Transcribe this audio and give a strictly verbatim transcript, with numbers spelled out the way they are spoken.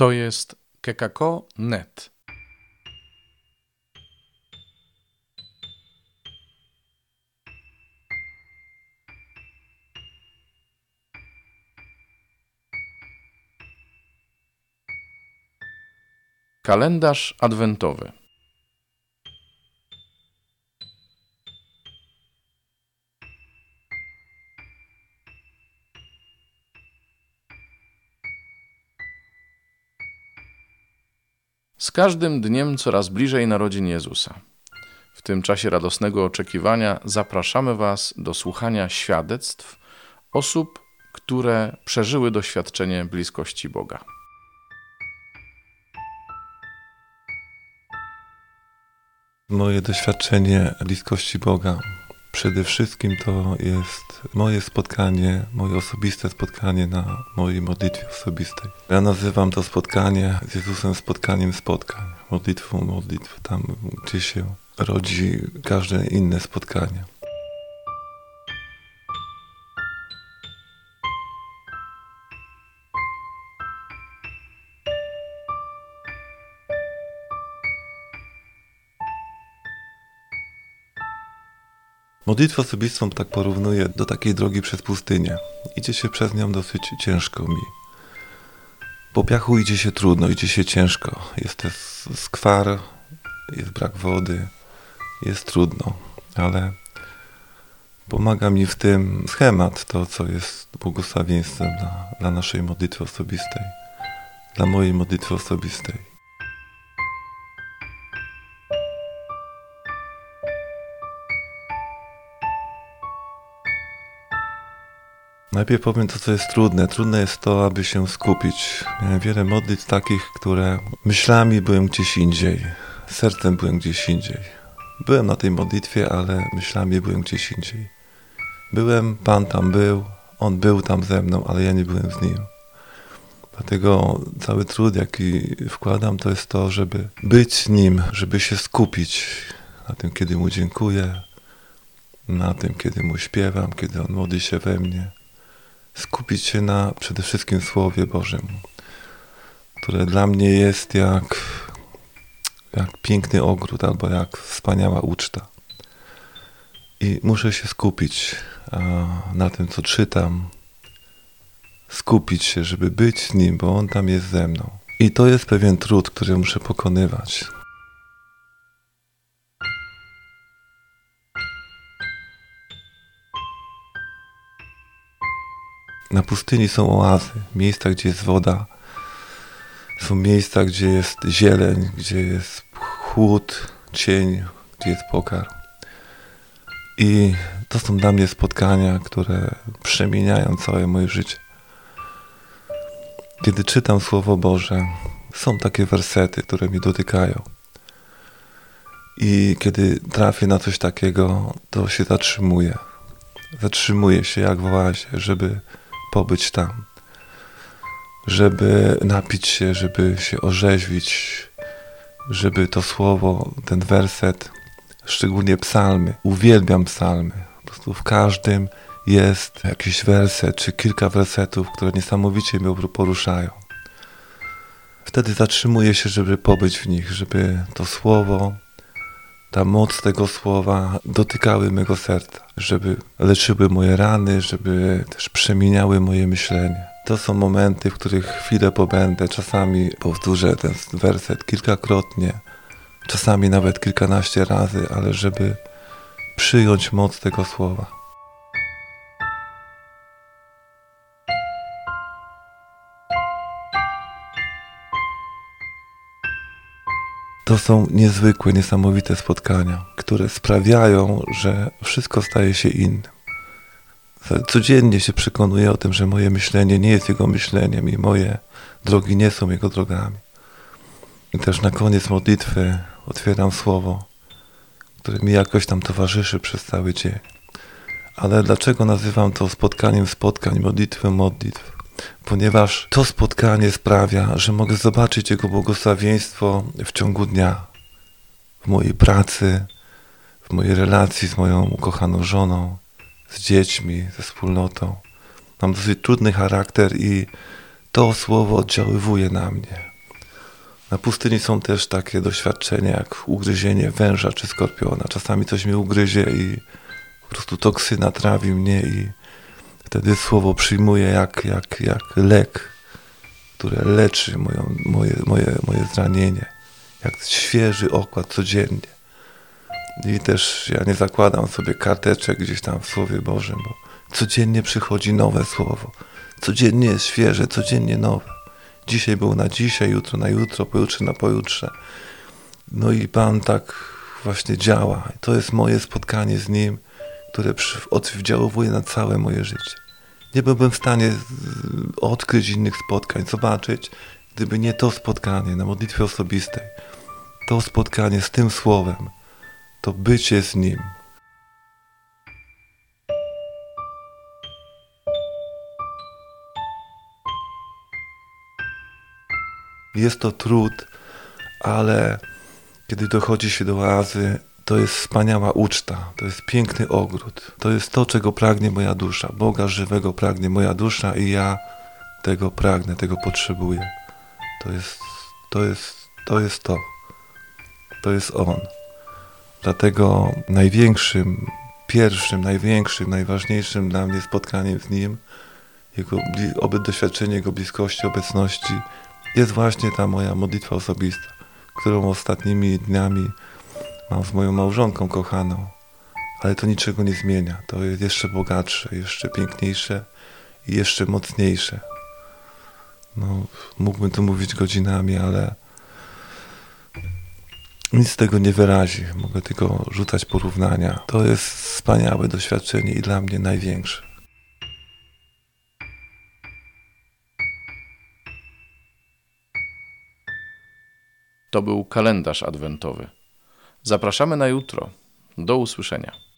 To jest kekako kropka net. Kalendarz adwentowy. Z każdym dniem coraz bliżej narodzin Jezusa. W tym czasie radosnego oczekiwania zapraszamy Was do słuchania świadectw osób, które przeżyły doświadczenie bliskości Boga. Moje doświadczenie bliskości Boga przede wszystkim to jest moje spotkanie, moje osobiste spotkanie na mojej modlitwie osobistej. Ja nazywam to spotkanie z Jezusem spotkaniem spotkań, modlitwą modlitw, tam gdzie się rodzi każde inne spotkanie. Modlitwę osobistą tak porównuję do takiej drogi przez pustynię. Idzie się przez nią dosyć ciężko mi. Po piachu idzie się trudno, idzie się ciężko. Jest też skwar, jest brak wody, jest trudno, ale pomaga mi w tym schemat, to co jest błogosławieństwem dla, dla naszej modlitwy osobistej, dla mojej modlitwy osobistej. Najpierw powiem to, co jest trudne. Trudne jest to, aby się skupić. Miałem wiele modlitw takich, które myślami byłem gdzieś indziej, sercem byłem gdzieś indziej. Byłem na tej modlitwie, ale myślami byłem gdzieś indziej. Byłem, Pan tam był, On był tam ze mną, ale ja nie byłem z Nim. Dlatego cały trud, jaki wkładam, to jest to, żeby być z Nim, żeby się skupić na tym, kiedy Mu dziękuję, na tym, kiedy Mu śpiewam, kiedy On modli się we mnie. Skupić się na przede wszystkim Słowie Bożym, które dla mnie jest jak, jak piękny ogród albo jak wspaniała uczta. I muszę się skupić na tym, co czytam, skupić się, żeby być z Nim, bo On tam jest ze mną. I to jest pewien trud, który muszę pokonywać. Na pustyni są oazy, miejsca, gdzie jest woda, są miejsca, gdzie jest zieleń, gdzie jest chłód, cień, gdzie jest pokarm. I to są dla mnie spotkania, które przemieniają całe moje życie. Kiedy czytam Słowo Boże, są takie wersety, które mnie dotykają. I kiedy trafię na coś takiego, to się zatrzymuję. Zatrzymuję się jak w oazie, żeby pobyć tam, żeby napić się, żeby się orzeźwić, żeby to słowo, ten werset, szczególnie psalmy, uwielbiam psalmy. Po prostu w każdym jest jakiś werset, czy kilka wersetów, które niesamowicie mnie poruszają. Wtedy zatrzymuję się, żeby pobyć w nich, żeby to słowo, ta moc tego słowa dotykały mego serca, żeby leczyły moje rany, żeby też przemieniały moje myślenie. To są momenty, w których chwilę pobędę, czasami powtórzę ten werset kilkakrotnie, czasami nawet kilkanaście razy, ale żeby przyjąć moc tego słowa. To są niezwykłe, niesamowite spotkania, które sprawiają, że wszystko staje się innym. Codziennie się przekonuję o tym, że moje myślenie nie jest jego myśleniem i moje drogi nie są jego drogami. I też na koniec modlitwy otwieram słowo, które mi jakoś tam towarzyszy przez cały dzień. Ale dlaczego nazywam to spotkaniem spotkań, modlitwę modlitw? Ponieważ to spotkanie sprawia, że mogę zobaczyć Jego błogosławieństwo w ciągu dnia, w mojej pracy, w mojej relacji z moją ukochaną żoną, z dziećmi, ze wspólnotą. Mam dosyć trudny charakter i to słowo oddziaływuje na mnie. Na pustyni są też takie doświadczenia jak ugryzienie węża czy skorpiona. Czasami coś mnie ugryzie i po prostu toksyna trawi mnie i wtedy słowo przyjmuję jak, jak, jak lek, które leczy moją, moje, moje, moje zranienie. Jak świeży okład codziennie. I też ja nie zakładam sobie karteczek gdzieś tam w Słowie Bożym, bo codziennie przychodzi nowe słowo. Codziennie jest świeże, codziennie nowe. Dzisiaj było na dzisiaj, jutro na jutro, pojutrze na pojutrze. No i Pan tak właśnie działa. To jest moje spotkanie z Nim, które oddziałuje na całe moje życie. Nie byłbym w stanie odkryć innych spotkań, zobaczyć, gdyby nie to spotkanie na modlitwie osobistej. To spotkanie z tym Słowem, to bycie z Nim. Jest to trud, ale kiedy dochodzi się do oazy, to jest wspaniała uczta, to jest piękny ogród. To jest to, czego pragnie moja dusza. Boga żywego pragnie moja dusza i ja tego pragnę, tego potrzebuję. To jest to. Jest, to jest to. To jest On. Dlatego największym, pierwszym, największym, najważniejszym dla mnie spotkaniem z Nim, Jego doświadczenie Jego bliskości, obecności, jest właśnie ta moja modlitwa osobista, którą ostatnimi dniami mam z moją małżonką kochaną, ale to niczego nie zmienia. To jest jeszcze bogatsze, jeszcze piękniejsze i jeszcze mocniejsze. No, mógłbym tu mówić godzinami, ale nic z tego nie wyrazi. Mogę tylko rzucać porównania. To jest wspaniałe doświadczenie i dla mnie największe. To był kalendarz adwentowy. Zapraszamy na jutro. Do usłyszenia.